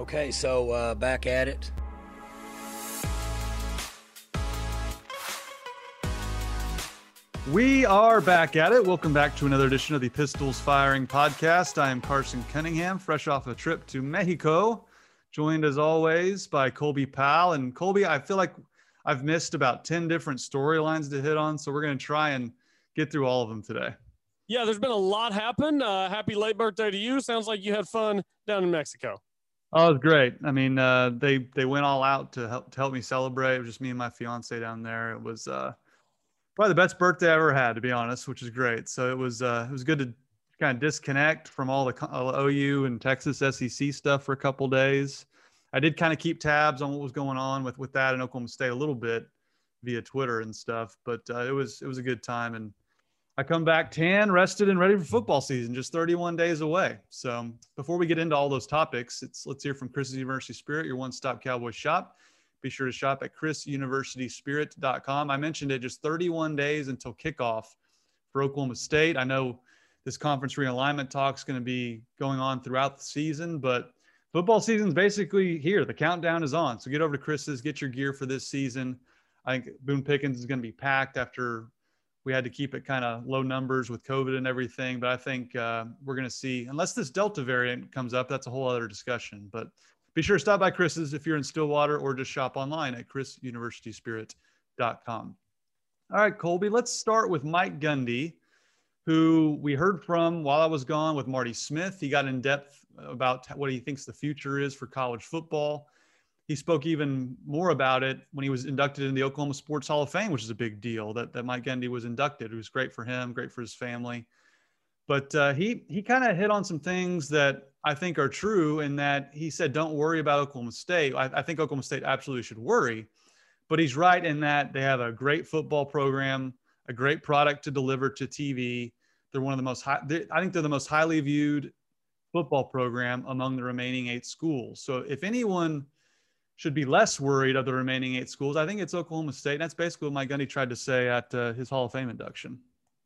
Okay, so back at it. We are back at it. Welcome back to another edition of the Pistols Firing Podcast. I am Carson Cunningham, fresh off a trip to Mexico, joined as always by Colby Powell. And Colby, I feel like I've missed about 10 different storylines to hit on, so we're going to try and get through all of them today. Yeah, there's been a lot happen. Happy late birthday to you. Sounds like you had fun down in Mexico. Oh, it was great. I mean, they went all out to help me celebrate. It was just me and my fiance down there. It was probably the best birthday I ever had, to be honest, which is great. So it was good to kind of disconnect from all the OU and Texas SEC stuff for a couple days. I did kind of keep tabs on what was going on with that in Oklahoma State a little bit via Twitter and stuff, but it was a good time. And I come back tan, rested, and ready for football season, just 31 days away. So before we get into all those topics, let's hear from Chris's University Spirit, your one-stop cowboy shop. Be sure to shop at ChrisUniversitySpirit.com. I mentioned it, just 31 days until kickoff for Oklahoma State. I know this conference realignment talk is going to be going on throughout the season, but football season is basically here. The countdown is on. So get over to Chris's, get your gear for this season. I think Boone Pickens is going to be packed after – we had to keep it kind of low numbers with COVID and everything, but I think we're going to see, unless this Delta variant comes up, that's a whole other discussion. But be sure to stop by Chris's if you're in Stillwater, or just shop online at ChrisUniversitySpirit.com. All right, Colby, let's start with Mike Gundy, who we heard from while I was gone with Marty Smith. He got in depth about what he thinks the future is for college football. He spoke even more about it when he was inducted into the Oklahoma Sports Hall of Fame, which is a big deal that Mike Gundy was inducted. It was great for him, great for his family. But he kind of hit on some things that I think are true, in that he said, don't worry about Oklahoma State. I think Oklahoma State absolutely should worry, but he's right in that they have a great football program, a great product to deliver to TV. They're one of the most they're the most highly viewed football program among the remaining 8 schools. So if anyone should be less worried of the remaining 8 schools, I think it's Oklahoma State. And that's basically what Mike Gundy tried to say at his Hall of Fame induction.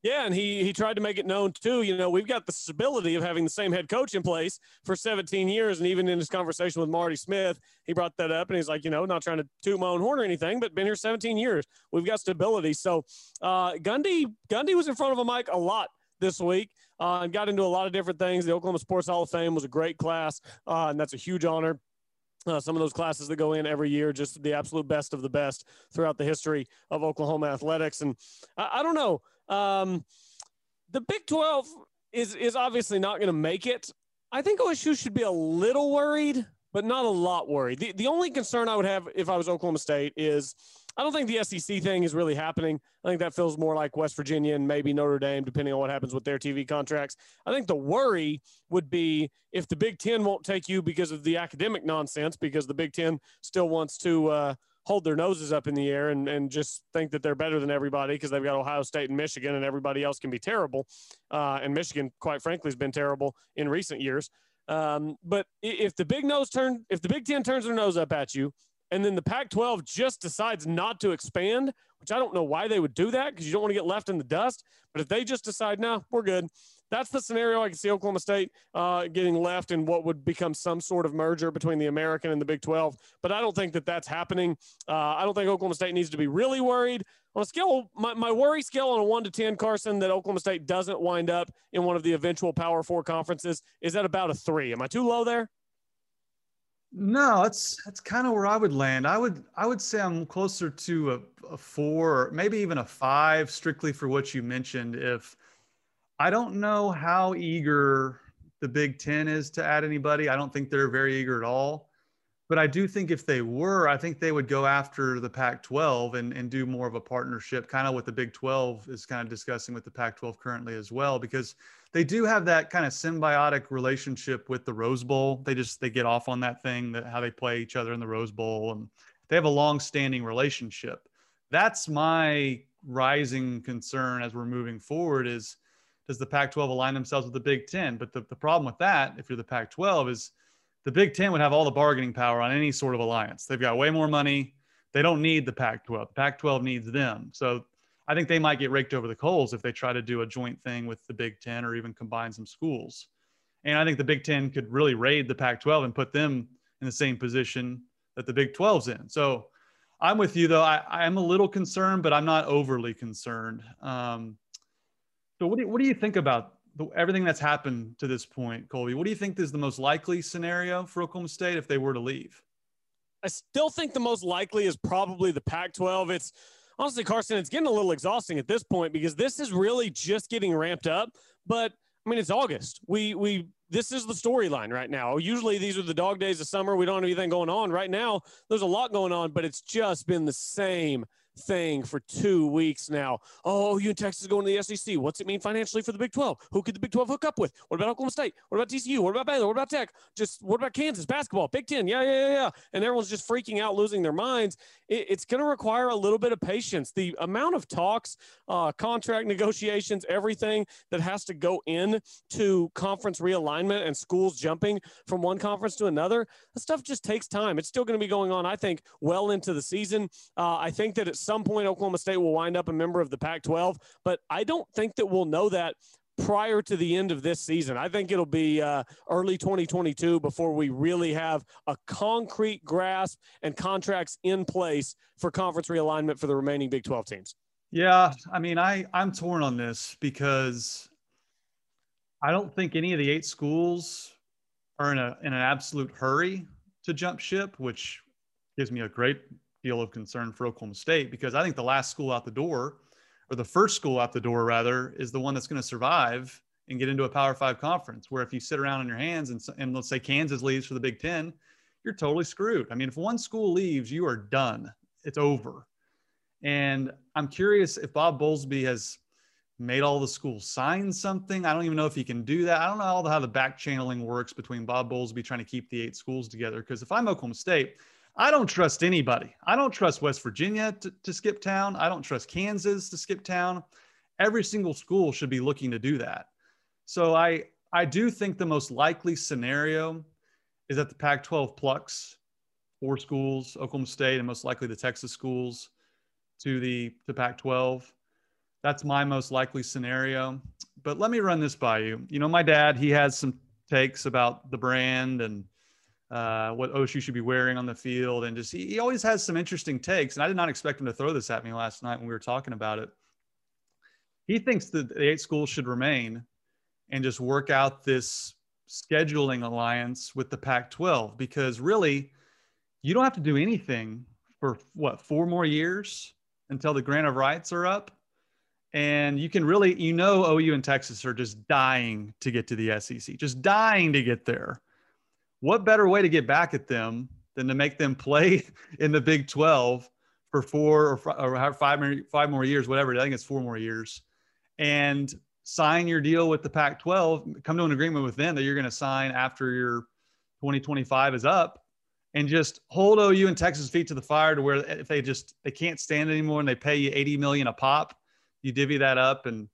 Yeah, and he tried to make it known, too. You know, we've got the stability of having the same head coach in place for 17 years. And even in his conversation with Marty Smith, he brought that up. And he's like, you know, not trying to toot my own horn or anything, but been here 17 years. We've got stability. So Gundy was in front of a mic a lot this week, and got into a lot of different things. The Oklahoma Sports Hall of Fame was a great class, and that's a huge honor. Some of those classes that go in every year, just the absolute best of the best throughout the history of Oklahoma athletics. And I don't know, the Big 12 is obviously not going to make it. I think OSU should be a little worried, but not a lot worried. The only concern I would have if I was Oklahoma State is I don't think the SEC thing is really happening. I think that feels more like West Virginia and maybe Notre Dame, depending on what happens with their TV contracts. I think the worry would be if the Big Ten won't take you because of the academic nonsense, because the Big Ten still wants to hold their noses up in the air and just think that they're better than everybody because they've got Ohio State and Michigan, and everybody else can be terrible. And Michigan, quite frankly, has been terrible in recent years. But if the Big Ten turns their nose up at you, and then the Pac-12 just decides not to expand, which I don't know why they would do that, because you don't want to get left in the dust. But if they just decide, no, we're good, that's the scenario I can see Oklahoma State getting left in what would become some sort of merger between the American and the Big 12. But I don't think that that's happening. I don't think Oklahoma State needs to be really worried. On a scale, my worry scale on a 1 to 10, Carson, that Oklahoma State doesn't wind up in one of the eventual Power 4 conferences is at about a 3. Am I too low there? No, that's kind of where I would land. I would say I'm closer to a 4, or maybe even a 5, strictly for what you mentioned. If I don't know how eager the Big Ten is to add anybody, I don't think they're very eager at all. But I do think if they were, I think they would go after the Pac-12 and do more of a partnership, kind of what the Big 12 is kind of discussing with the Pac-12 currently as well, because they do have that kind of symbiotic relationship with the Rose Bowl. They get off on that thing, that how they play each other in the Rose Bowl, and they have a long-standing relationship. That's my rising concern as we're moving forward is, does the Pac-12 align themselves with the Big 10? But the problem with that, if you're the Pac-12, is the Big Ten would have all the bargaining power on any sort of alliance. They've got way more money. They don't need the Pac-12. The Pac-12 needs them. So I think they might get raked over the coals if they try to do a joint thing with the Big Ten, or even combine some schools. And I think the Big Ten could really raid the Pac-12 and put them in the same position that the Big 12's in. So I'm with you, though. I'm a little concerned, but I'm not overly concerned. So what do you think about everything that's happened to this point, Colby? What do you think is the most likely scenario for Oklahoma State if they were to leave? I still think the most likely is probably the Pac-12. It's honestly, Carson, it's getting a little exhausting at this point because this is really just getting ramped up. But I mean, it's August. This is the storyline right now. Usually these are the dog days of summer. We don't have anything going on right now. There's a lot going on, but it's just been the same thing for 2 weeks now. Oh, you and Texas going to the SEC. What's it mean financially for the Big 12? Who could the Big 12 hook up with? What about Oklahoma State? What about TCU? What about Baylor? What about Tech? Just what about Kansas? Basketball, Big 10. Yeah. And everyone's just freaking out, losing their minds. It's going to require a little bit of patience. The amount of talks, contract negotiations, everything that has to go into conference realignment and schools jumping from one conference to another, that stuff just takes time. It's still going to be going on, I think, well into the season. I think that it's some point Oklahoma State will wind up a member of the Pac-12, but I don't think that we'll know that prior to the end of this season. I think it'll be early 2022 before we really have a concrete grasp and contracts in place for conference realignment for the remaining Big 12 teams. Yeah, I mean, I'm torn on this because I don't think any of the 8 schools are in an absolute hurry to jump ship, which gives me a great deal of concern for Oklahoma State, because I think the last school out the door, or the first school out the door rather, is the one that's going to survive and get into a Power 5 conference, where if you sit around on your hands and let's say Kansas leaves for the Big 10, you're totally screwed. I mean, if one school leaves, you are done. It's over. And I'm curious if Bob Bowlsby has made all the schools sign something. I don't even know if he can do that. I don't know how the back channeling works between Bob Bowlsby trying to keep the 8 schools together. Because if I'm Oklahoma State, I don't trust anybody. I don't trust West Virginia to skip town. I don't trust Kansas to skip town. Every single school should be looking to do that. So I do think the most likely scenario is that the Pac-12 plucks 4 schools, Oklahoma State, and most likely the Texas schools to Pac-12. That's my most likely scenario. But let me run this by you. You know, my dad, he has some takes about the brand and what OSU should be wearing on the field. And just, he always has some interesting takes. And I did not expect him to throw this at me last night when we were talking about it. He thinks that the 8 schools should remain and just work out this scheduling alliance with the Pac-12, because really you don't have to do anything for 4 more years until the grant of rights are up. And you can really, OU and Texas are just dying to get to the SEC, just dying to get there. What better way to get back at them than to make them play in the Big 12 for 4 or 5 more years, whatever. I think it's 4 more years. And sign your deal with the Pac-12, come to an agreement with them that you're going to sign after your 2025 is up, and just hold OU and Texas feet to the fire to where if they can't stand anymore and they pay you $80 million a pop, you divvy that up and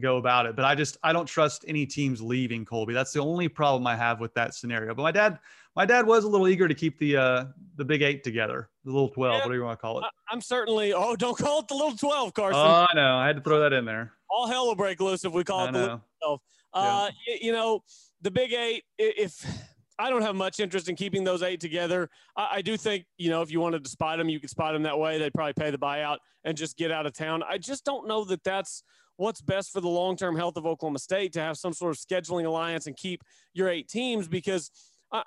go about it. But I don't trust any teams leaving, Colby. That's the only problem I have with that scenario. But my dad was a little eager to keep the Big 8 together, the little 12, whatever you want to call it. I'm certainly, don't call it the little 12, Carson. Oh, I know. I had to throw that in there. All hell will break loose if we call it the little 12. Yeah. The Big 8, if I don't have much interest in keeping those 8 together. I do think, if you wanted to spot them, you could spot them that way. They'd probably pay the buyout and just get out of town. I just don't know that that's what's best for the long-term health of Oklahoma State, to have some sort of scheduling alliance and keep your 8 teams, because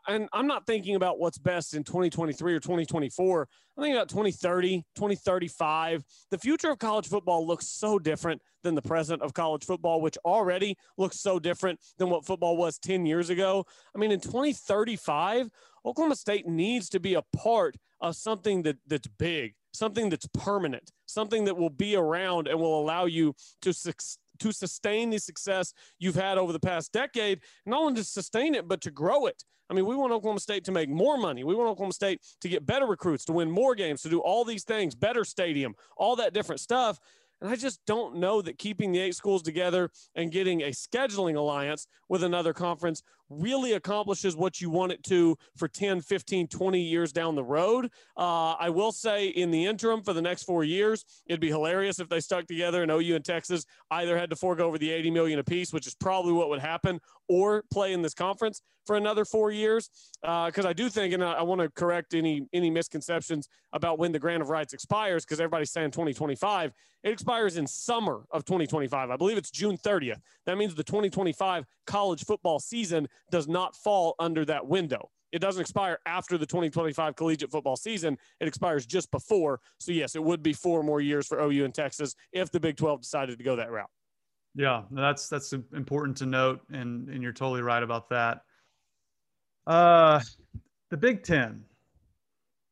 I'm not thinking about what's best in 2023 or 2024. I'm thinking about 2030, 2035. The future of college football looks so different than the present of college football, which already looks so different than what football was 10 years ago. I mean, in 2035, Oklahoma State needs to be a part of something that's big, something that's permanent, something that will be around and will allow you to sustain the success you've had over the past decade, and not only to sustain it, but to grow it. I mean, we want Oklahoma State to make more money. We want Oklahoma State to get better recruits, to win more games, to do all these things, better stadium, all that different stuff. And I just don't know that keeping the 8 schools together and getting a scheduling alliance with another conference really accomplishes what you want it to for 10, 15, 20 years down the road. I will say in the interim for the next 4 years, it'd be hilarious if they stuck together and OU and Texas either had to fork over the $80 million apiece, which is probably what would happen, or play in this conference for another 4 years. Because I do think, and I want to correct any misconceptions about when the grant of rights expires, because everybody's saying 2025. It expires in summer of 2025. I believe it's June 30th. That means the 2025 college football season does not fall under that window. It doesn't expire after the 2025 collegiate football season. It expires just before. So, yes, it would be 4 more years for OU and Texas if the Big 12 decided to go that route. Yeah, that's important to note, and you're totally right about that. The Big Ten,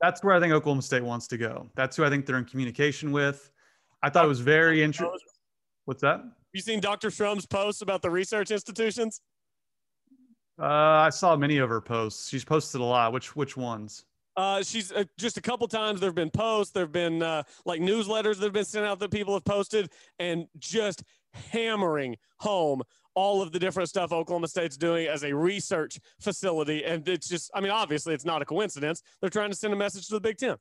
that's where I think Oklahoma State wants to go. That's who I think they're in communication with. I thought it was very interesting. What's that? You seen Dr. Strum's posts about the research institutions? I saw many of her posts. She's posted a lot. Which ones? She's just a couple times there've been posts, there've been like newsletters that have been sent out that people have posted, and just hammering home all of the different stuff Oklahoma State's doing as a research facility. And it's just, I mean, obviously it's not a coincidence. They're trying to send a message to the Big Ten.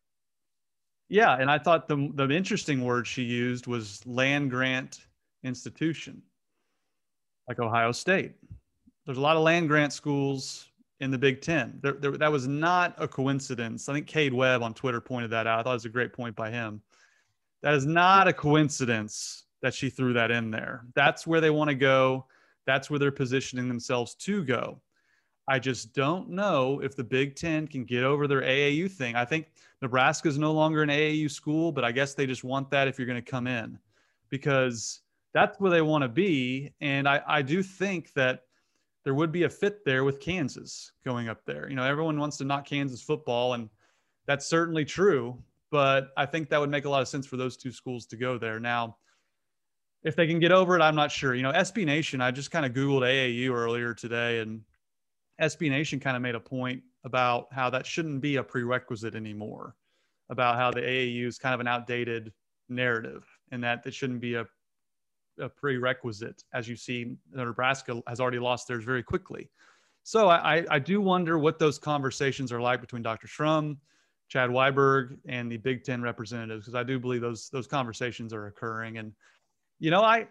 Yeah. And I thought the interesting word she used was land grant institution, like Ohio State. There's a lot of land grant schools in the Big Ten. That was not a coincidence. I think Cade Webb on Twitter pointed that out. I thought it was a great point by him. That is not a coincidence that she threw that in there. That's where they want to go. That's where they're positioning themselves to go. I just don't know if the Big Ten can get over their AAU thing. I think Nebraska is no longer an AAU school, but I guess they just want that if you're going to come in, because that's where they want to be. And I do think that there would be a fit there with Kansas going up there. You know, everyone wants to knock Kansas football, and that's certainly true, but I think that would make a lot of sense for those two schools to go there. Now, if they can get over it, I'm not sure. You know, SB Nation, I just kind of Googled AAU earlier today, and SB Nation kind of made a point about how that shouldn't be a prerequisite anymore, about how the AAU is kind of an outdated narrative, and that it shouldn't be a prerequisite, as you see Nebraska has already lost theirs very quickly. So I do wonder what those conversations are like between Dr. Schrum, Chad Weiberg, and the Big Ten representatives, because I do believe those conversations are occurring. And, you know,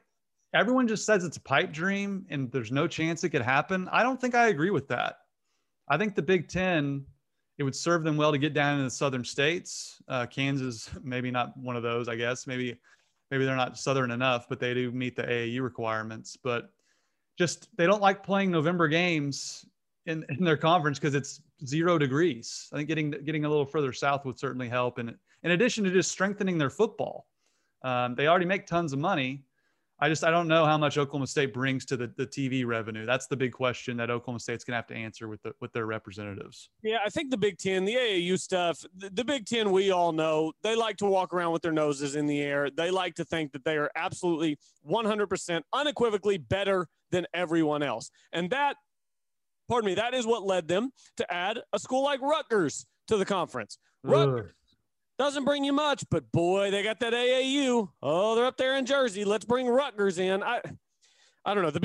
everyone just says it's a pipe dream and there's no chance it could happen. I don't think I agree with that. I think the Big Ten, it would serve them well to get down into the southern states. Kansas, maybe not one of those, I guess. Maybe they're not southern enough, but they do meet the AAU requirements. But just, they don't like playing November games in their conference because it's 0 degrees. I think getting a little further south would certainly help. And in addition to just strengthening their football, they already make tons of money. I don't know how much Oklahoma State brings to the TV revenue. That's the big question that Oklahoma State's going to have to answer with their representatives. Yeah, I think the Big Ten, the AAU stuff, the Big Ten, we all know, they like to walk around with their noses in the air. They like to think that they are absolutely 100% unequivocally better than everyone else. And that is what led them to add a school like Rutgers to the conference. Rutgers. Doesn't bring you much, but boy, they got that AAU. Oh, they're up there in Jersey. Let's bring Rutgers in. I don't know. The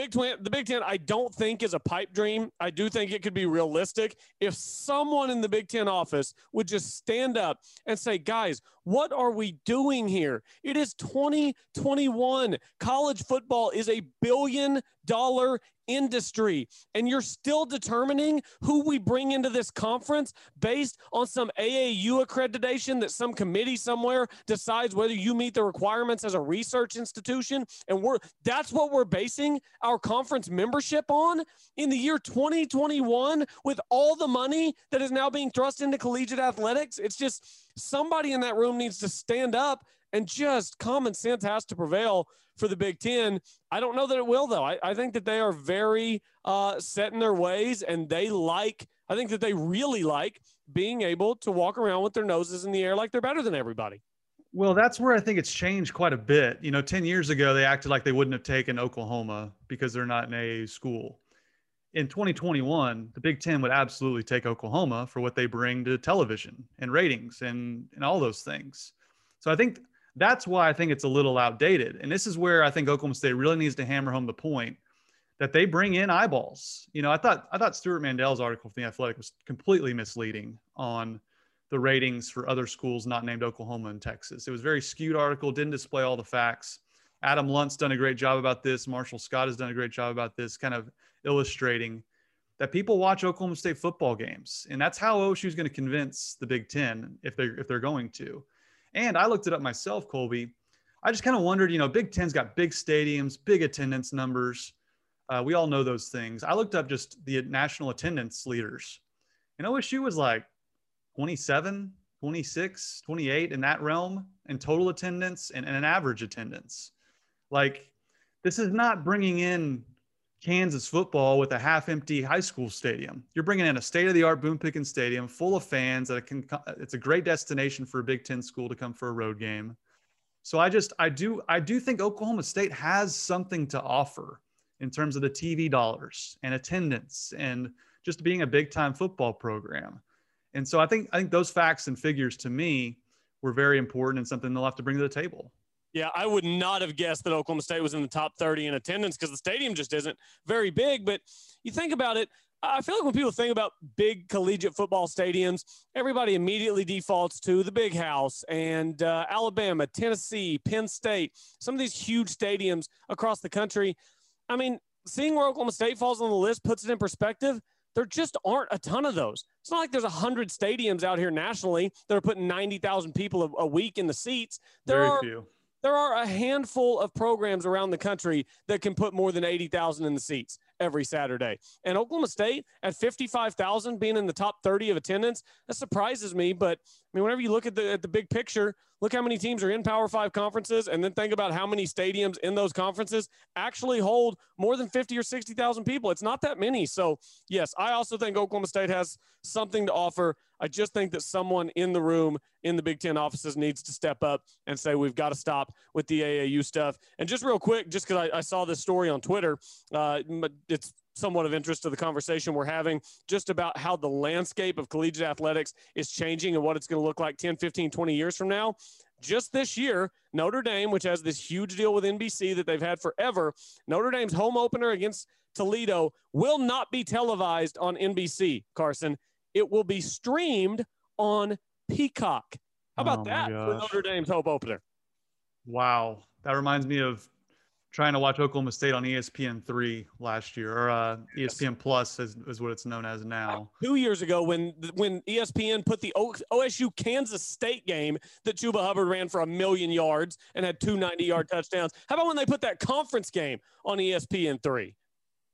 Big Ten, I don't think is a pipe dream. I do think it could be realistic if someone in the Big Ten office would just stand up and say, guys, what are we doing here? It is 2021. College football is a $1 billion industry, and you're still determining who we bring into this conference based on some AAU accreditation that some committee somewhere decides whether you meet the requirements as a research institution. And that's what we're basing our conference membership on in the year 2021 with all the money that is now being thrust into collegiate athletics. It's just, somebody in that room needs to stand up, and just common sense has to prevail for the Big Ten. I don't know that it will, though. I think that they are very set in their ways, and I think that they really like being able to walk around with their noses in the air like they're better than everybody. Well, that's where I think it's changed quite a bit. You know, 10 years ago, they acted like they wouldn't have taken Oklahoma because they're not an AAU school. In 2021, the Big Ten would absolutely take Oklahoma for what they bring to television and ratings and all those things. So I think that's why I think it's a little outdated. And this is where I think Oklahoma State really needs to hammer home the point that they bring in eyeballs. You know, I thought Stuart Mandel's article from The Athletic was completely misleading on the ratings for other schools not named Oklahoma and Texas. It was a very skewed article, didn't display all the facts. Adam Lunt's done a great job about this. Marshall Scott has done a great job about this, kind of illustrating that people watch Oklahoma State football games. And that's how OSU is going to convince the Big Ten if they're going to. And I looked it up myself, Colby. I just kind of wondered, you know, Big Ten's got big stadiums, big attendance numbers. We all know those things. I looked up just the national attendance leaders. And OSU was like 27, 26, 28 in that realm in total attendance and an average attendance. Like, this is not bringing in Kansas football with a half-empty high school stadium. You're bringing in a state-of-the-art Boone Pickens stadium full of fans. It's a great destination for a Big Ten school to come for a road game. So I do think Oklahoma State has something to offer in terms of the TV dollars and attendance and just being a big-time football program. And so I think those facts and figures to me were very important and something they'll have to bring to the table. Yeah, I would not have guessed that Oklahoma State was in the top 30 in attendance because the stadium just isn't very big. But you think about it, I feel like when people think about big collegiate football stadiums, everybody immediately defaults to the Big House and Alabama, Tennessee, Penn State, some of these huge stadiums across the country. I mean, seeing where Oklahoma State falls on the list puts it in perspective. There just aren't a ton of those. It's not like there's 100 stadiums out here nationally that are putting 90,000 people a week in the seats. Very few. There are a handful of programs around the country that can put more than 80,000 in the seats every Saturday. And Oklahoma State at 55,000 being in the top 30 of attendance, that surprises me. But I mean, whenever you look at the big picture, look how many teams are in Power 5 conferences, and then think about how many stadiums in those conferences actually hold more than 50 or 60,000 people. It's not that many. So yes, I also think Oklahoma State has something to offer. I just think that someone in the room in the Big Ten offices needs to step up and say, we've got to stop with the AAU stuff. And just real quick, just because I saw this story on Twitter, it's somewhat of interest to the conversation we're having just about how the landscape of collegiate athletics is changing and what it's going to look like 10, 15, 20 years from now. Just this year, Notre Dame, which has this huge deal with NBC that they've had forever, Notre Dame's home opener against Toledo will not be televised on NBC, Carson. It will be streamed on Peacock. How about that for Notre Dame's home opener? Wow. That reminds me of trying to watch Oklahoma State on ESPN3 last year, or ESPN Plus is what it's known as now. 2 years ago when ESPN put the OSU Kansas State game that Chuba Hubbard ran for 1,000,000 yards and had 290-yard touchdowns. How about when they put that conference game on ESPN3?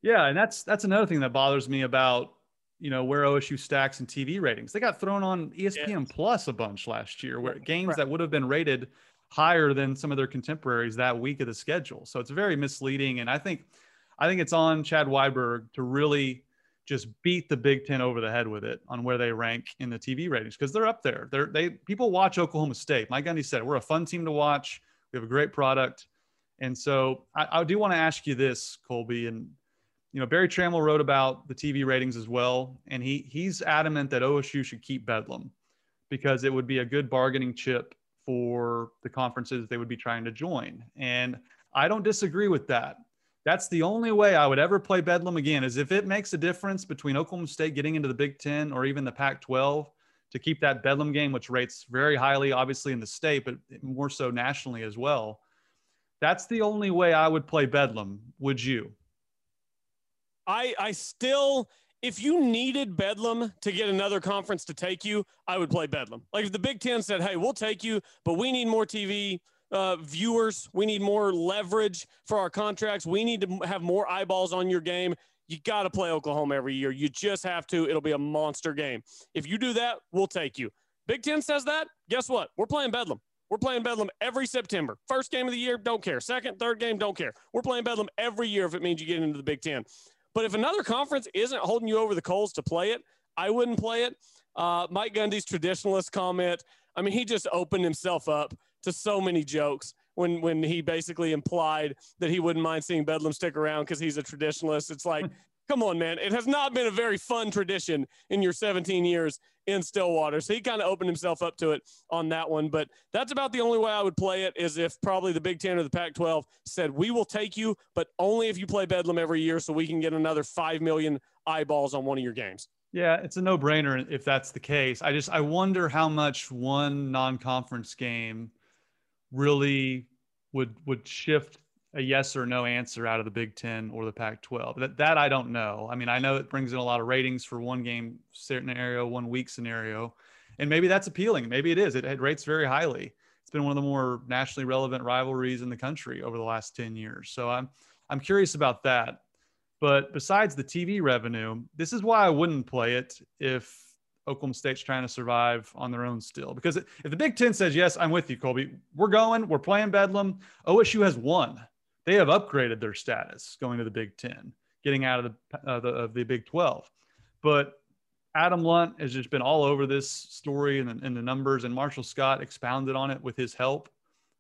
Yeah, and that's another thing that bothers me about, you know, where OSU stacks in TV ratings. They got thrown on ESPN Plus a bunch last year, where games that would have been rated – higher than some of their contemporaries that week of the schedule. So it's very misleading. And I think it's on Chad Weiberg to really just beat the Big Ten over the head with it on where they rank in the TV ratings, because they're up there. People watch Oklahoma State. Mike Gundy said, we're a fun team to watch. We have a great product. And so I do want to ask you this, Colby. And, you know, Barry Trammell wrote about the TV ratings as well. And he's adamant that OSU should keep Bedlam because it would be a good bargaining chip for the conferences they would be trying to join. And I don't disagree with that. That's the only way I would ever play Bedlam again, is if it makes a difference between Oklahoma State getting into the Big Ten or even the Pac-12 to keep that Bedlam game, which rates very highly, obviously in the state, but more so nationally as well. That's the only way I would play Bedlam. Would you? I still... If you needed Bedlam to get another conference to take you, I would play Bedlam. Like if the Big Ten said, hey, we'll take you, but we need more TV viewers. We need more leverage for our contracts. We need to have more eyeballs on your game. You got to play Oklahoma every year. You just have to. It'll be a monster game. If you do that, we'll take you. Big Ten says that, guess what? We're playing Bedlam. We're playing Bedlam every September. First game of the year, don't care. Second, third game, don't care. We're playing Bedlam every year if it means you get into the Big Ten. But if another conference isn't holding you over the coals to play it, I wouldn't play it. Mike Gundy's traditionalist comment, I mean, he just opened himself up to so many jokes when he basically implied that he wouldn't mind seeing Bedlam stick around because he's a traditionalist. It's like, Come on, man. It has not been a very fun tradition in your 17 years in Stillwater. So he kind of opened himself up to it on that one. But that's about the only way I would play it is if probably the Big Ten or the Pac-12 said, we will take you, but only if you play Bedlam every year so we can get another 5 million eyeballs on one of your games. Yeah, it's a no-brainer if that's the case. I wonder how much one non-conference game really would shift a yes or no answer out of the Big Ten or the Pac-12. That I don't know. I mean, I know it brings in a lot of ratings for one game scenario, 1 week scenario, and maybe that's appealing. Maybe it is. It rates very highly. It's been one of the more nationally relevant rivalries in the country over the last 10 years. So I'm curious about that. But besides the TV revenue, this is why I wouldn't play it if Oklahoma State's trying to survive on their own still. Because if the Big Ten says, yes, I'm with you, Colby, we're going, we're playing Bedlam, OSU has won. They have upgraded their status going to the Big Ten, getting out of the Big 12. But Adam Lunt has just been all over this story and the numbers, and Marshall Scott expounded on it with his help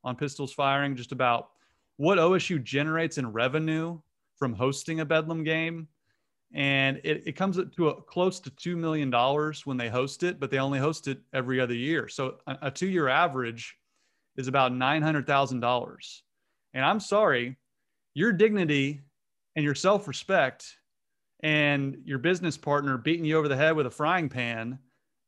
on Pistols Firing, just about what OSU generates in revenue from hosting a Bedlam game. And it comes up to close to $2 million when they host it, but they only host it every other year. So a two-year average is about $900,000. And I'm sorry, your dignity and your self-respect and your business partner beating you over the head with a frying pan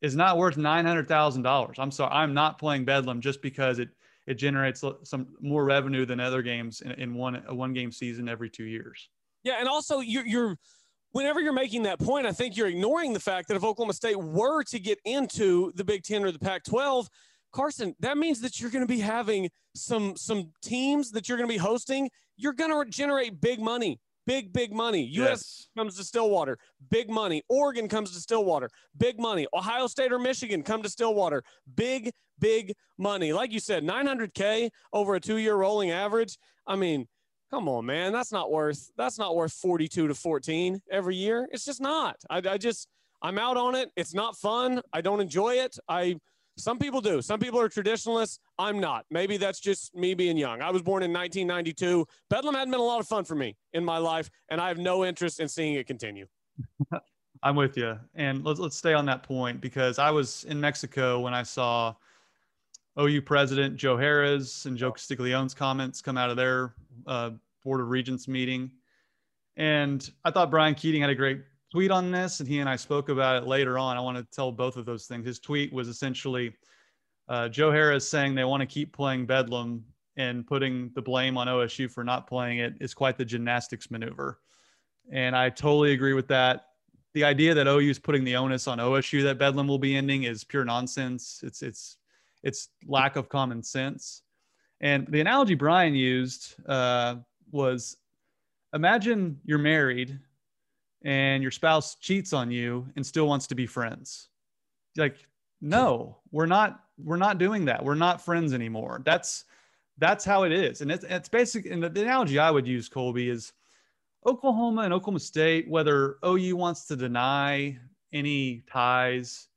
is not worth $900,000. I'm sorry, I'm not playing Bedlam just because it generates some more revenue than other games in one game season every 2 years. Yeah, and also you're whenever you're making that point, I think you're ignoring the fact that if Oklahoma State were to get into the Big Ten or the Pac-12, Carson, that means that you're going to be having some teams that you're going to be hosting. You're going to generate big money, big money. USC comes to Stillwater, big money. Oregon comes to Stillwater, big money. Ohio State or Michigan come to Stillwater, big money. Like you said, $900K over a two-year rolling average. I mean, come on, man. That's not worth 42 to 14 every year. It's just not. I'm out on it. It's not fun. I don't enjoy it. Some people do. Some people are traditionalists. I'm not. Maybe that's just me being young. I was born in 1992. Bedlam hadn't been a lot of fun for me in my life, and I have no interest in seeing it continue. I'm with you. And let's stay on that point, because I was in Mexico when I saw OU President Joe Harris and Joe Castiglione's comments come out of their Board of Regents meeting. And I thought Brian Keating had a great tweet on this, and he and I spoke about it later on. I want to tell both of those things. His tweet was essentially Joe Harris saying they want to keep playing Bedlam, and putting the blame on OSU for not playing it is quite the gymnastics maneuver. And I totally agree with that. The idea that OU is putting the onus on OSU that Bedlam will be ending is pure nonsense. It's lack of common sense. And the analogy Brian used was, imagine you're married and your spouse cheats on you and still wants to be friends. Like, no, we're not doing that. We're not friends anymore. That's how it is. And it's basic. And the analogy I would use, Colby, is Oklahoma and Oklahoma State, whether OU wants to deny any ties,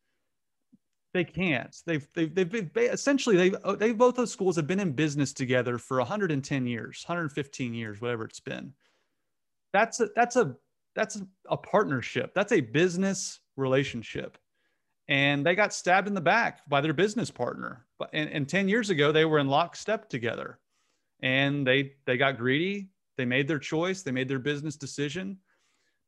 they can't. Both those schools have been in business together for 110 years, 115 years, whatever it's been. That's a partnership. That's a business relationship. And they got stabbed in the back by their business partner. And 10 years ago, they were in lockstep together. And they got greedy. They made their choice. They made their business decision.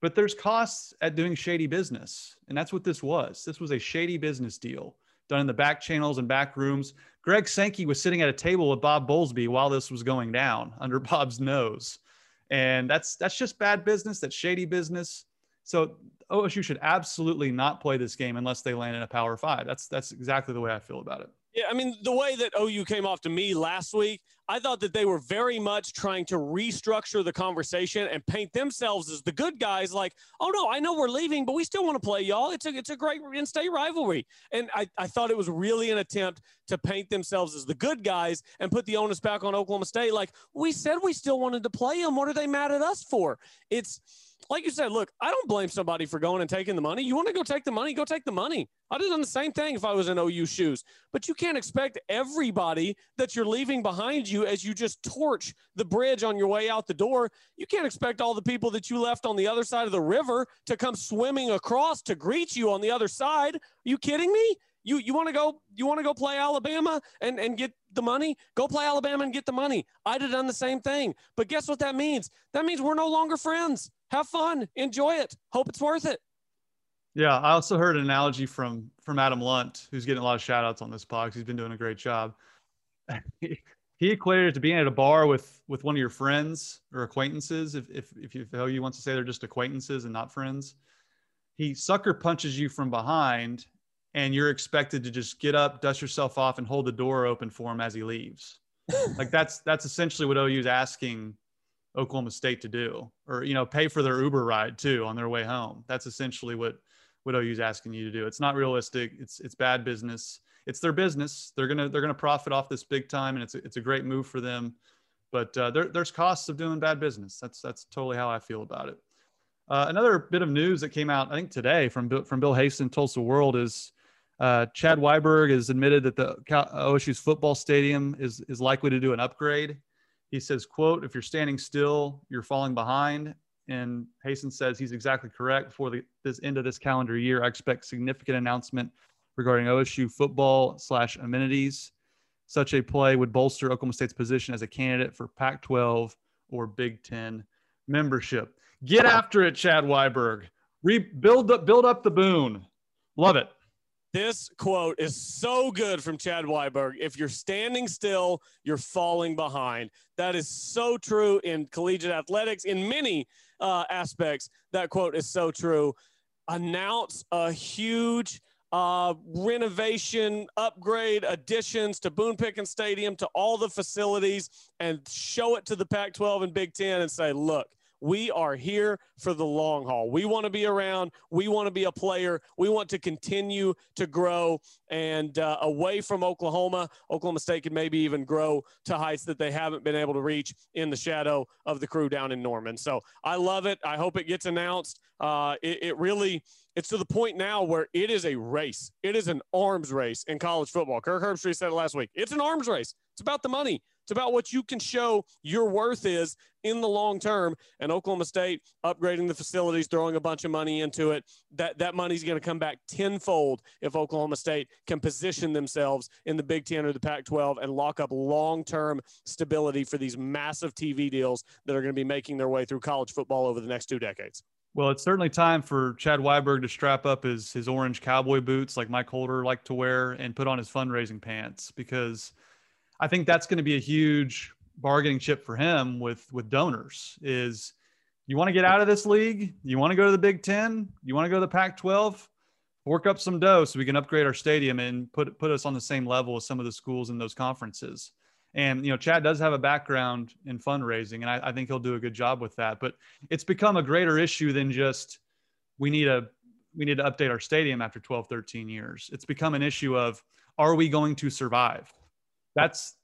But there's costs at doing shady business. And that's what this was. This was a shady business deal done in the back channels and back rooms. Greg Sankey was sitting at a table with Bob Bowlsby while this was going down, under Bob's nose. And that's just bad business. That's shady business. So OSU should absolutely not play this game unless they land in a Power 5. That's exactly the way I feel about it. Yeah, I mean, the way that OU came off to me last week, I thought that they were very much trying to restructure the conversation and paint themselves as the good guys. Like, oh, no, I know we're leaving, but we still want to play, y'all. It's a great in-state rivalry. And I thought it was really an attempt to paint themselves as the good guys and put the onus back on Oklahoma State. Like, we said we still wanted to play them. What are they mad at us for? It's like you said, look, I don't blame somebody for going and taking the money. You want to go take the money, go take the money. I'd have done the same thing if I was in OU shoes. But you can't expect everybody that you're leaving behind you as you just torch the bridge on your way out the door. You can't expect all the people that you left on the other side of the river to come swimming across to greet you on the other side. Are you kidding me? You want to go play Alabama and get the money? Go play Alabama and get the money. I'd have done the same thing. But guess what that means? That means we're no longer friends. Have fun. Enjoy it. Hope it's worth it. Yeah, I also heard an analogy from Adam Lunt, who's getting a lot of shout-outs on this podcast. He's been doing a great job. He equated it to being at a bar with one of your friends or acquaintances, if you want to say they're just acquaintances and not friends. He sucker punches you from behind, and you're expected to just get up, dust yourself off, and hold the door open for him as he leaves. Like that's essentially what OU is asking Oklahoma State to do, or, you know, pay for their Uber ride too on their way home. That's essentially what OU is asking you to do. It's not realistic. It's bad business. It's their business. They're gonna profit off this big time, and it's a great move for them. But there's costs of doing bad business. That's totally how I feel about it. Another bit of news that came out, I think today, from Bill Haston, Tulsa World, is Chad Weiberg has admitted that the OSU's football stadium is likely to do an upgrade. He says, quote, "If you're standing still, you're falling behind." And Haston says he's exactly correct. Before this end of this calendar year, I expect significant announcement regarding OSU football / amenities. Such a play would bolster Oklahoma State's position as a candidate for Pac-12 or Big Ten membership. Get after it, Chad Weiberg. Build up the Boone. Love it. This quote is so good from Chad Weiberg. If you're standing still, you're falling behind. That is so true in collegiate athletics. In many aspects, that quote is so true. Announce a huge renovation, upgrade, additions to Boone Pickens Stadium, to all the facilities, and show it to the Pac-12 and Big Ten and say, look, we are here for the long haul. We want to be around. We want to be a player. We want to continue to grow. And away from Oklahoma, Oklahoma State could maybe even grow to heights that they haven't been able to reach in the shadow of the crew down in Norman. So I love it. I hope it gets announced. It's to the point now where it is a race. It is an arms race in college football. Kirk Herbstreit said it last week. It's an arms race. It's about the money. It's about what you can show your worth is in the long term. And Oklahoma State upgrading the facilities, throwing a bunch of money into it, that money's going to come back tenfold if Oklahoma State can position themselves in the Big Ten or the Pac-12 and lock up long-term stability for these massive TV deals that are going to be making their way through college football over the next 2 decades. Well, it's certainly time for Chad Weiberg to strap up his orange cowboy boots like Mike Holder liked to wear and put on his fundraising pants, because – I think that's going to be a huge bargaining chip for him with donors. Is, you want to get out of this league? You want to go to the Big Ten? You want to go to the Pac-12? Work up some dough so we can upgrade our stadium and put us on the same level as some of the schools in those conferences. And, you know, Chad does have a background in fundraising, and I think he'll do a good job with that. But it's become a greater issue than just we need to update our stadium after 12, 13 years. It's become an issue of, are we going to survive?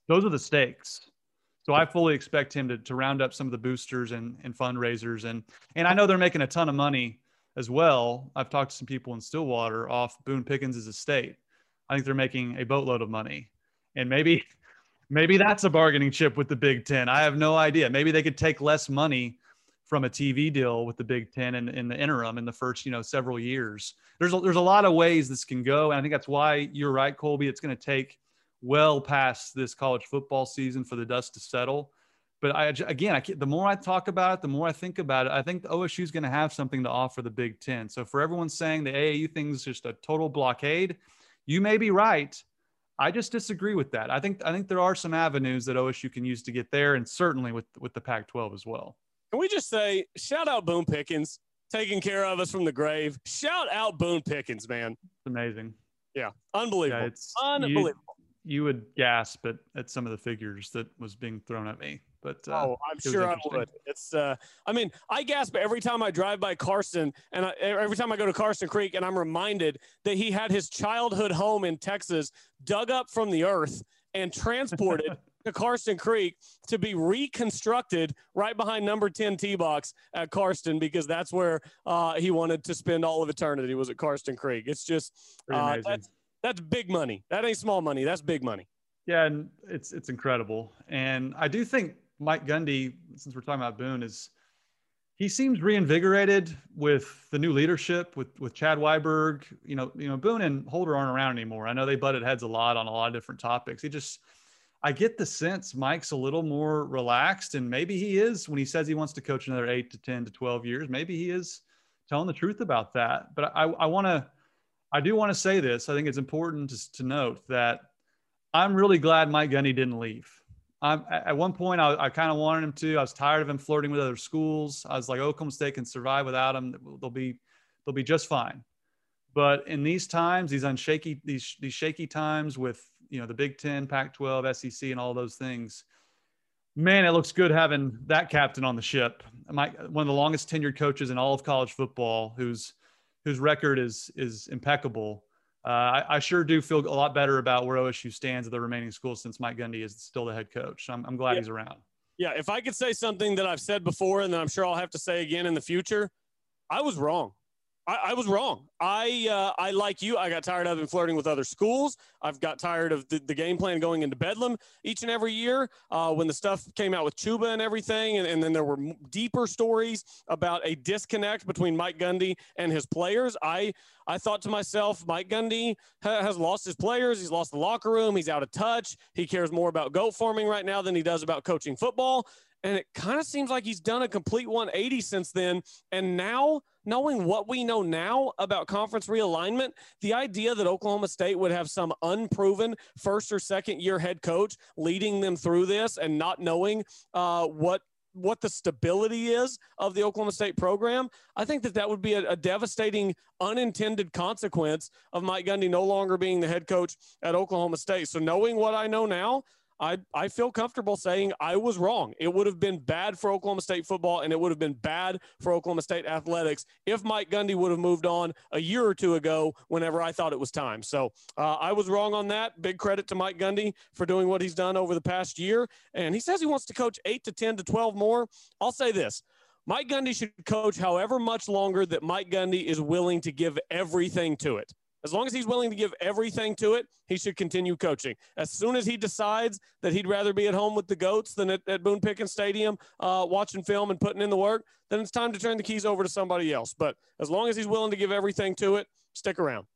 Those are the stakes. So I fully expect him to round up some of the boosters and fundraisers. And I know they're making a ton of money as well. I've talked to some people in Stillwater off Boone Pickens' estate. I think they're making a boatload of money. And maybe that's a bargaining chip with the Big Ten. I have no idea. Maybe they could take less money from a TV deal with the Big Ten in the interim, in the first, several years. There's a lot of ways this can go. And I think that's why you're right, Colby. It's going to take well past this college football season for the dust to settle. But the more I talk about it, the more I think about it, I think the OSU is going to have something to offer the Big Ten. So for everyone saying the AAU thing is just a total blockade, you may be right. I just disagree with that. I think there are some avenues that OSU can use to get there, and certainly with the Pac-12 as well. Can we just say, shout out Boone Pickens, taking care of us from the grave. Shout out Boone Pickens, man. It's amazing. Yeah, unbelievable. Yeah, unbelievable. You would gasp at some of the figures that was being thrown at me, but I'm sure I would. It's I gasp every time I drive by Carson, and every time I go to Karsten Creek, and I'm reminded that he had his childhood home in Texas dug up from the earth and transported to Karsten Creek to be reconstructed right behind number 10 T-Box at Karsten, because that's where he wanted to spend all of eternity, was at Karsten Creek. It's just that's big money. That ain't small money. That's big money. Yeah, and it's incredible. And I do think Mike Gundy, since we're talking about Boone, he seems reinvigorated with the new leadership, with Chad Weiberg. You know, Boone and Holder aren't around anymore. I know they butted heads a lot on a lot of different topics. I get the sense Mike's a little more relaxed, and maybe he is when he says he wants to coach another 8 to 10 to 12 years. Maybe he is telling the truth about that. But I do want to say this. I think it's important to note that I'm really glad Mike Gundy didn't leave. At one point, I kind of wanted him to. I was tired of him flirting with other schools. I was like, Oklahoma State can survive without him. They'll be just fine. But in these times, these shaky times with, you know, the Big Ten, Pac-12, SEC, and all those things, man, it looks good having that captain on the ship. Mike, one of the longest tenured coaches in all of college football, whose record is impeccable. I sure do feel a lot better about where OSU stands at the remaining schools since Mike Gundy is still the head coach. I'm glad he's around. Yeah, if I could say something that I've said before and that I'm sure I'll have to say again in the future, I was wrong. I was wrong. I like you, I got tired of him flirting with other schools. I've got tired of the game plan going into Bedlam each and every year when the stuff came out with Chuba and everything. And then there were deeper stories about a disconnect between Mike Gundy and his players. I thought to myself, Mike Gundy has lost his players. He's lost the locker room. He's out of touch. He cares more about goat farming right now than he does about coaching football. And it kind of seems like he's done a complete 180 since then. And now, knowing what we know now about conference realignment, the idea that Oklahoma State would have some unproven first or second year head coach leading them through this and not knowing what the stability is of the Oklahoma State program, I think that would be a devastating unintended consequence of Mike Gundy no longer being the head coach at Oklahoma State. So knowing what I know now, I feel comfortable saying I was wrong. It would have been bad for Oklahoma State football, and it would have been bad for Oklahoma State athletics if Mike Gundy would have moved on a year or two ago whenever I thought it was time. So I was wrong on that. Big credit to Mike Gundy for doing what he's done over the past year. And he says he wants to coach 8 to 10 to 12 more. I'll say this. Mike Gundy should coach however much longer that Mike Gundy is willing to give everything to it. As long as he's willing to give everything to it, he should continue coaching. As soon as he decides that he'd rather be at home with the goats than at Boone Pickens Stadium watching film and putting in the work, then it's time to turn the keys over to somebody else. But as long as he's willing to give everything to it, stick around.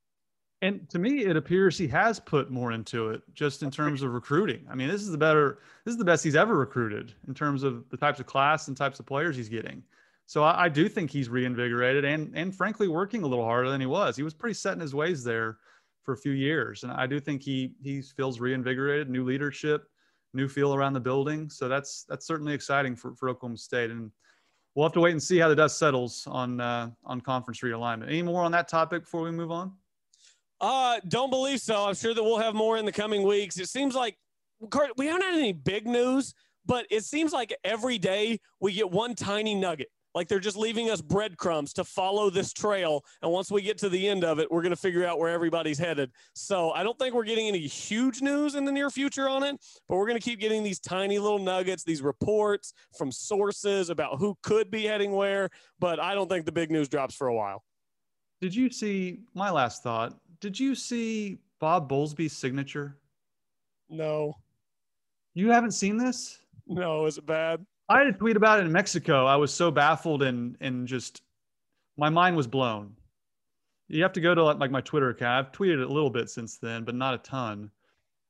And to me, it appears he has put more into it just in terms of recruiting. I mean, this is the best he's ever recruited in terms of the types of class and types of players he's getting. So I do think he's reinvigorated and frankly working a little harder than he was. He was pretty set in his ways there for a few years. And I do think he feels reinvigorated, new leadership, new feel around the building. So that's certainly exciting for Oklahoma State. And we'll have to wait and see how the dust settles on conference realignment. Any more on that topic before we move on? Don't believe so. I'm sure that we'll have more in the coming weeks. It seems like we haven't had any big news, but it seems like every day we get one tiny nugget. Like they're just leaving us breadcrumbs to follow this trail. And once we get to the end of it, we're going to figure out where everybody's headed. So I don't think we're getting any huge news in the near future on it, but we're going to keep getting these tiny little nuggets, these reports from sources about who could be heading where, but I don't think the big news drops for a while. Did you see my last thought? Did you see Bob Bowlsby's signature? No. You haven't seen this? No. Is it bad? I had a tweet about it in Mexico. I was so baffled and just my mind was blown. You have to go to like my Twitter account. I've tweeted it a little bit since then, but not a ton.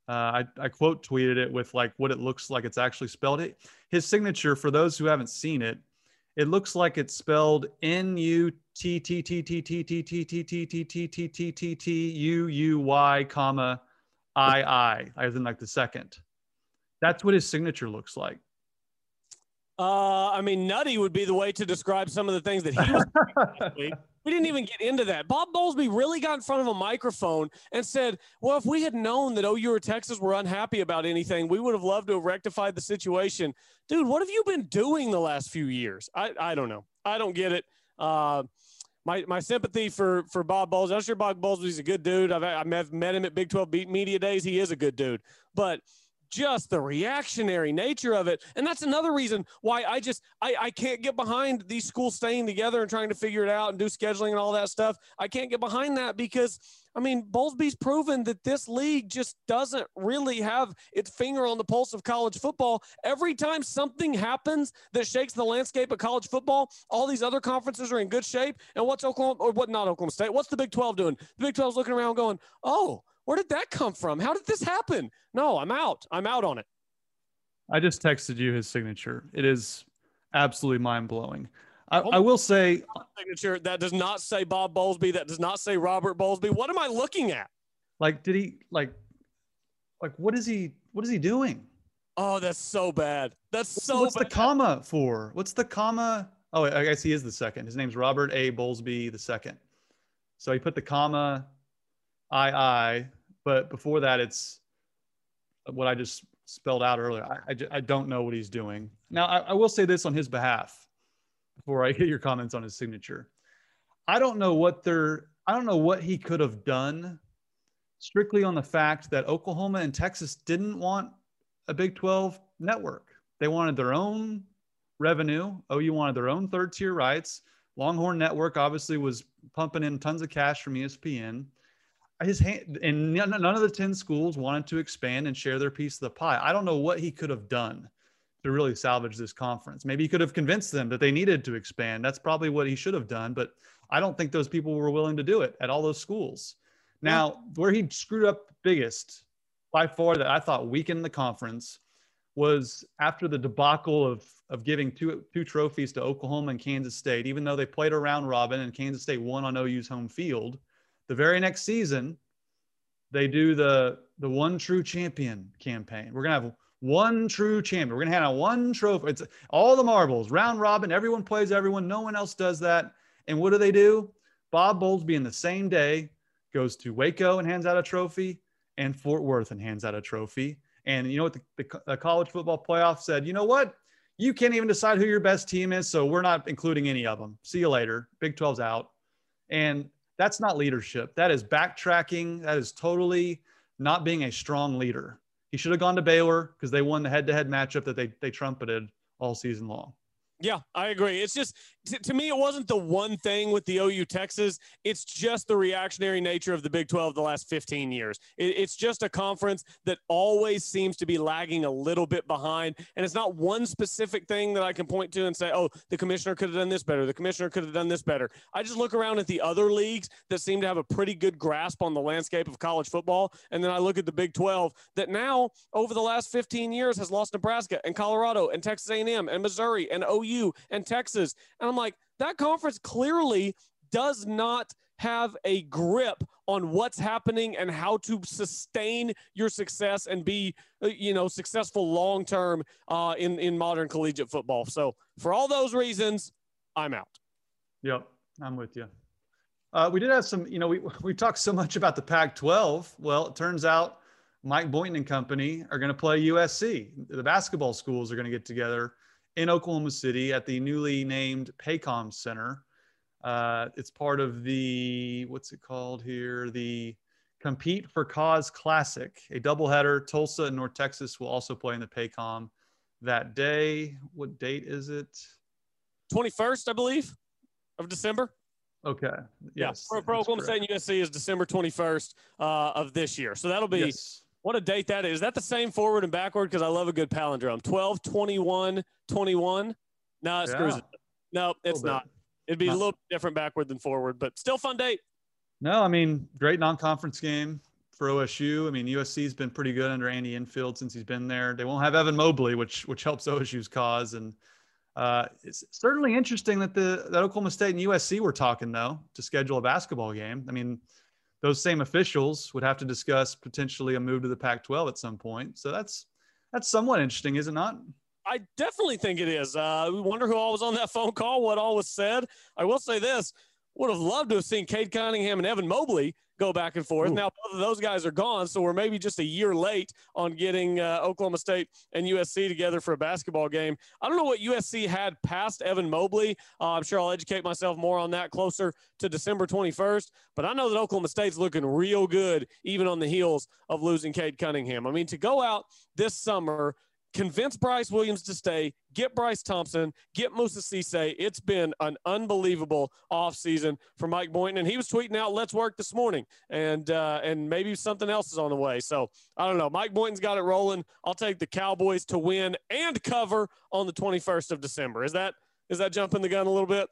I quote tweeted it with like what it looks like it's actually spelled. His signature, for those who haven't seen it, it looks like it's spelled NUTTTTTTTTTTTTTTTTTTTTTUUY, as in like the second. That's what his signature looks like. I mean, nutty would be the way to describe some of the things that he was doing last week. We didn't even get into that. Bob Bowlsby really got in front of a microphone and said, well, if we had known that OU or Texas were unhappy about anything, we would have loved to have rectified the situation. Dude, what have you been doing the last few years? I don't know. I don't get it. My sympathy for Bob Bowlsby. I'm sure Bob Bowlsby's a good dude. I've met him at Big 12 Media Days. He is a good dude. But just the reactionary nature of it. And that's another reason why I can't get behind these schools staying together and trying to figure it out and do scheduling and all that stuff. I can't get behind that because, I mean, Bowlesby's proven that this league just doesn't really have its finger on the pulse of college football. Every time something happens that shakes the landscape of college football, all these other conferences are in good shape. And what's Oklahoma, or what, not Oklahoma State, what's the Big 12 doing? The Big 12's looking around going, oh, where did that come from? How did this happen? No, I'm out. I'm out on it. I just texted you his signature. It is absolutely mind-blowing. I will say signature that does not say Bob Bowlsby. That does not say Robert Bowlsby. What am I looking at? Like, did he like, what is he doing? Oh, that's so bad. That's so what's bad. The comma for? What's the comma? Oh, I guess he is the second. His name's Robert A. Bowlsby the second. So he put the comma I, but before that, it's what I just spelled out earlier. I don't know what he's doing. Now I will say this on his behalf. Before I get your comments on his signature, I don't know what he could have done strictly on the fact that Oklahoma and Texas didn't want a Big 12 network. They wanted their own revenue. OU wanted their own third tier rights. Longhorn Network obviously was pumping in tons of cash from ESPN. And none of the 10 schools wanted to expand and share their piece of the pie. I don't know what he could have done to really salvage this conference. Maybe he could have convinced them that they needed to expand. That's probably what he should have done, but I don't think those people were willing to do it at all those schools. Now, where he screwed up biggest by far that I thought weakened the conference was after the debacle of giving two trophies to Oklahoma and Kansas State, even though they played a round robin and Kansas State won on OU's home field. The very next season, they do the one true champion campaign. We're going to have one true champion. We're going to hand out one trophy. It's all the marbles, round robin. Everyone plays everyone. No one else does that. And what do? Bob Bowlsby in the same day goes to Waco and hands out a trophy, and Fort Worth and hands out a trophy. And you know what the college football playoff said? You know what? You can't even decide who your best team is, so we're not including any of them. See you later. Big 12's out. And that's not leadership. That is backtracking. That is totally not being a strong leader. He should have gone to Baylor because they won the head-to-head matchup that they trumpeted all season long. Yeah, I agree. It's just, to me, it wasn't the one thing with the OU Texas. It's just the reactionary nature of the Big 12 the last 15 years. It's just a conference that always seems to be lagging a little bit behind. And it's not one specific thing that I can point to and say, oh, the commissioner could have done this better. The commissioner could have done this better. I just look around at the other leagues that seem to have a pretty good grasp on the landscape of college football. And then I look at the Big 12 that now, over the last 15 years, has lost Nebraska and Colorado and Texas A&M and Missouri and OU and Texas. And I'm like, that conference clearly does not have a grip on what's happening and how to sustain your success and be, successful long-term in modern collegiate football. So for all those reasons, I'm out. Yep. I'm with you. We did have some, we talked so much about the Pac-12. Well, it turns out Mike Boynton and company are going to play USC. The basketball schools are going to get together in Oklahoma City at the newly named Paycom Center. It's part of the Compete for Cause Classic, a doubleheader. Tulsa and North Texas will also play in the Paycom that day. What date is it? 21st, I believe, of December. Okay. Yes. Yeah, for Oklahoma State and USC is December 21st of this year. So that'll be, yes. What a date that is. Is that the same forward and backward? Because I love a good palindrome. 12, 21, 21. No, it screws it. No, it's not. It'd be a little different backward than forward, but still fun date. No, I mean, great non-conference game for OSU. I mean, USC's been pretty good under Andy Enfield since he's been there. They won't have Evan Mobley, which helps OSU's cause. And it's certainly interesting that that Oklahoma State and USC were talking, though, to schedule a basketball game. I mean, those same officials would have to discuss potentially a move to the Pac-12 at some point. So that's somewhat interesting, is it not? I definitely think it is. We wonder who all was on that phone call, what all was said. I will say this, would have loved to have seen Cade Cunningham and Evan Mobley go back and forth. Ooh. Now, both of those guys are gone, so we're maybe just a year late on getting Oklahoma State and USC together for a basketball game. I don't know what USC had past Evan Mobley. I'm sure I'll educate myself more on that closer to December 21st, but I know that Oklahoma State's looking real good, even on the heels of losing Cade Cunningham. I mean, to go out this summer, convince Bryce Williams to stay, get Bryce Thompson, get Musa Cisse. It's been an unbelievable offseason for Mike Boynton. And he was tweeting out, let's work this morning. And maybe something else is on the way. So, I don't know. Mike Boynton's got it rolling. I'll take the Cowboys to win and cover on the 21st of December. Is that jumping the gun a little bit?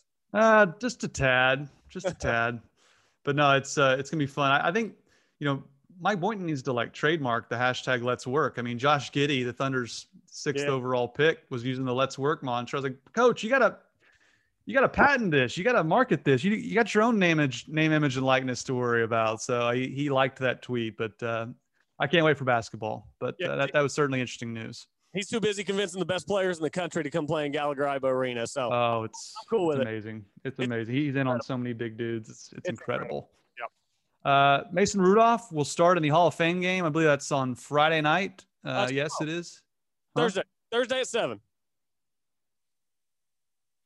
Just a tad. But, no, it's going to be fun. I think, Mike Boynton needs to trademark the hashtag let's work. I mean, Josh Giddey, the Thunder's 6th overall pick, was using the let's work mantra. I was like, coach, you gotta patent this. You gotta market this. You got your own name, image and likeness to worry about. So he liked that tweet, but I can't wait for basketball, but that was certainly interesting news. He's too busy convincing the best players in the country to come play in Gallagher-Iba Arena. So I'm cool with it. It's amazing. He's in on so many big dudes. It's incredible. Mason Rudolph will start in the Hall of Fame game. I believe that's on Friday night. Yes, it is. Huh? Thursday at 7. Is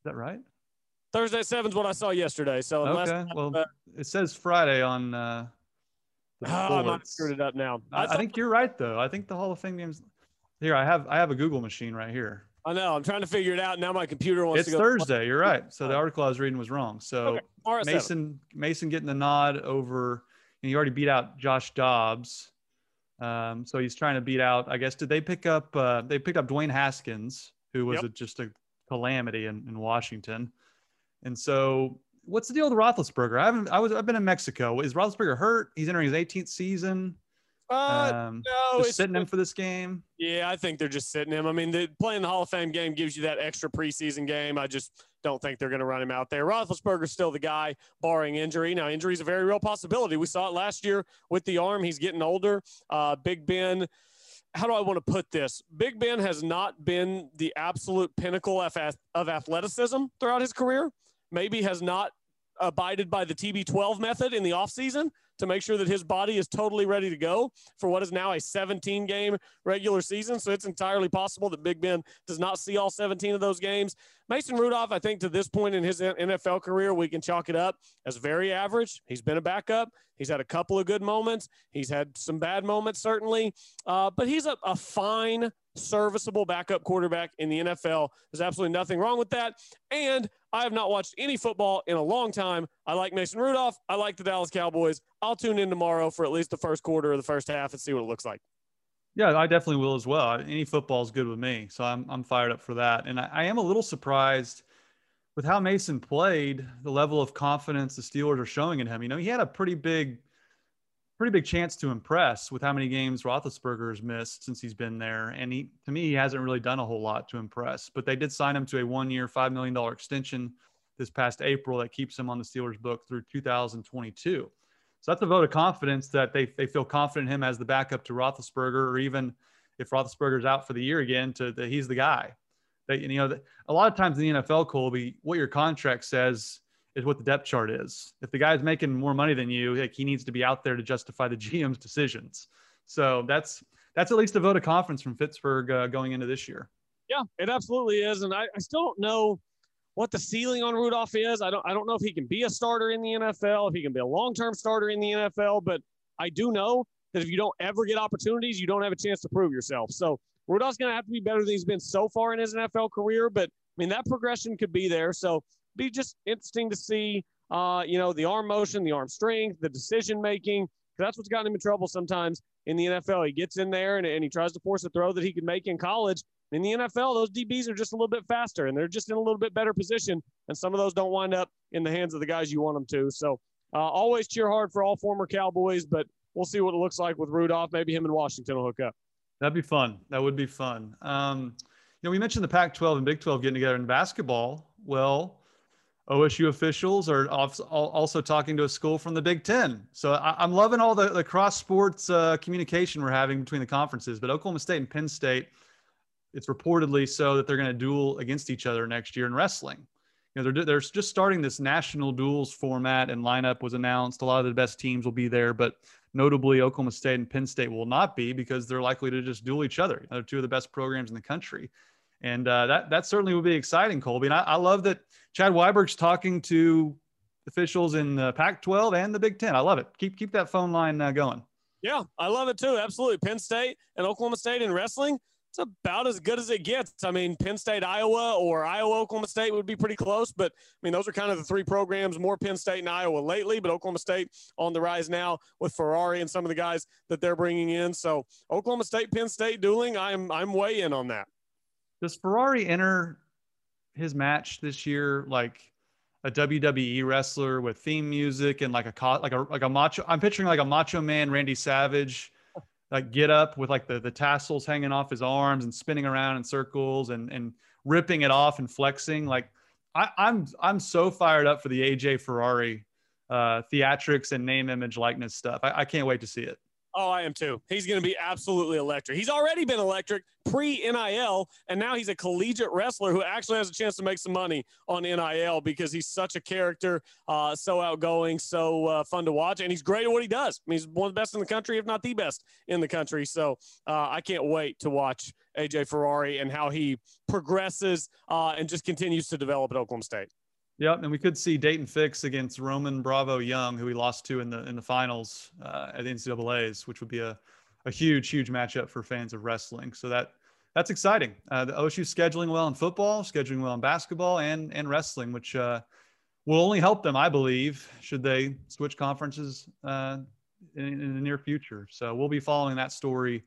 that right? Thursday at 7 is what I saw yesterday. So okay. Well, it says Friday on I might have screwed it up now. I think you're right, though. I think the Hall of Fame game's here. I have a Google machine right here. I know. I'm trying to figure it out. Now my computer wants to go. It's Thursday. You're right. So the article I was reading was wrong. So okay. Mason getting the nod over. And he already beat out Josh Dobbs. So he's trying to beat out, I guess, did they pick up Dwayne Haskins, who was just a calamity in Washington. And so what's the deal with Roethlisberger? I've been in Mexico. Is Roethlisberger hurt? He's entering his 18th season. No, it's sitting him for this game. Yeah, I think they're just sitting him. I mean, playing the Hall of Fame game gives you that extra preseason game. I just don't think they're going to run him out there. Roethlisberger's still the guy, barring injury. Now, injury is a very real possibility. We saw it last year with the arm. He's getting older. Big Ben. How do I want to put this? Big Ben has not been the absolute pinnacle of athleticism throughout his career. Maybe has not abided by the TB12 method in the offseason to make sure that his body is totally ready to go for what is now a 17-game regular season. So it's entirely possible that Big Ben does not see all 17 of those games. Mason Rudolph, I think to this point in his NFL career, we can chalk it up as very average. He's been a backup. He's had a couple of good moments. He's had some bad moments, certainly. But he's a fine, serviceable backup quarterback in the NFL. There's absolutely nothing wrong with that. And I have not watched any football in a long time. I like Mason Rudolph. I like the Dallas Cowboys. I'll tune in tomorrow for at least the first quarter or the first half and see what it looks like. Yeah, I definitely will as well. Any football is good with me, so I'm fired up for that. And I am a little surprised with how Mason played, the level of confidence the Steelers are showing in him. He had a pretty big chance to impress with how many games Roethlisberger has missed since he's been there. And he hasn't really done a whole lot to impress, but they did sign him to a 1-year, $5 million extension this past April that keeps him on the Steelers book through 2022. So that's a vote of confidence that they feel confident in him as the backup to Roethlisberger, or even if Roethlisberger's out for the year again, that he's the guy. A lot of times in the NFL, Colby, what your contract says is what the depth chart is. If the guy's making more money than you, he needs to be out there to justify the GM's decisions. So that's at least a vote of confidence from Pittsburgh going into this year. Yeah, it absolutely is. And I still don't know what the ceiling on Rudolph is. I don't know if he can be a starter in the NFL, if he can be a long-term starter in the NFL, but I do know that if you don't ever get opportunities, you don't have a chance to prove yourself. So Rudolph's going to have to be better than he's been so far in his NFL career, but that progression could be there. So be just interesting to see, the arm motion, the arm strength, the decision-making, because that's what's gotten him in trouble sometimes in the NFL. He gets in there and he tries to force a throw that he could make in college. In the NFL, those DBs are just a little bit faster, and they're just in a little bit better position, and some of those don't wind up in the hands of the guys you want them to. So always cheer hard for all former Cowboys, but we'll see what it looks like with Rudolph. Maybe him and Washington will hook up. That'd be fun. That would be fun. We mentioned the Pac-12 and Big 12 getting together in basketball. Well, OSU officials are also talking to a school from the Big Ten. So I'm loving all the cross-sports communication we're having between the conferences. But Oklahoma State and Penn State, it's reportedly so that they're going to duel against each other next year in wrestling. you know, they're just starting this national duels format, and lineup was announced. A lot of the best teams will be there, but notably Oklahoma State and Penn State will not be, because they're likely to just duel each other. They're two of the best programs in the country. And that certainly would be exciting, Colby. And I love that Chad Weiberg's talking to officials in the Pac-12 and the Big Ten. I love it. Keep that phone line going. Yeah, I love it too. Absolutely. Penn State and Oklahoma State in wrestling, it's about as good as it gets. I mean, Penn State, Iowa, or Iowa, Oklahoma State would be pretty close. But, I mean, those are kind of the three programs, more Penn State and Iowa lately. But Oklahoma State on the rise now with Ferrari and some of the guys that they're bringing in. So Oklahoma State, Penn State dueling, I'm way in on that. Does Ferrari enter his match this year like a WWE wrestler with theme music and like a macho? I'm picturing like a Macho Man Randy Savage like get up with like the tassels hanging off his arms and spinning around in circles and ripping it off and flexing. Like I'm so fired up for the AJ Ferrari theatrics and name, image, likeness stuff. I can't wait to see it. Oh, I am too. He's going to be absolutely electric. He's already been electric pre-NIL, and now he's a collegiate wrestler who actually has a chance to make some money on NIL because he's such a character, so outgoing, so fun to watch, and he's great at what he does. I mean, he's one of the best in the country, if not the best in the country. So I can't wait to watch AJ Ferrari and how he progresses and just continues to develop at Oklahoma State. Yep, and we could see Dayton Fix against Roman Bravo Young, who he lost to in the finals at the NCAAs, which would be a huge matchup for fans of wrestling. So that's exciting. The OSU's scheduling well in football, scheduling well in basketball, and wrestling, which will only help them, I believe, should they switch conferences in the near future. So we'll be following that story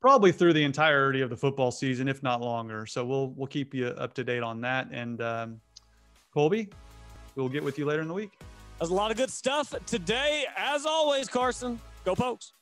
probably through the entirety of the football season, if not longer. So we'll keep you up to date on that. And Colby, we'll get with you later in the week. That's a lot of good stuff today. As always, Carson, go Pokes.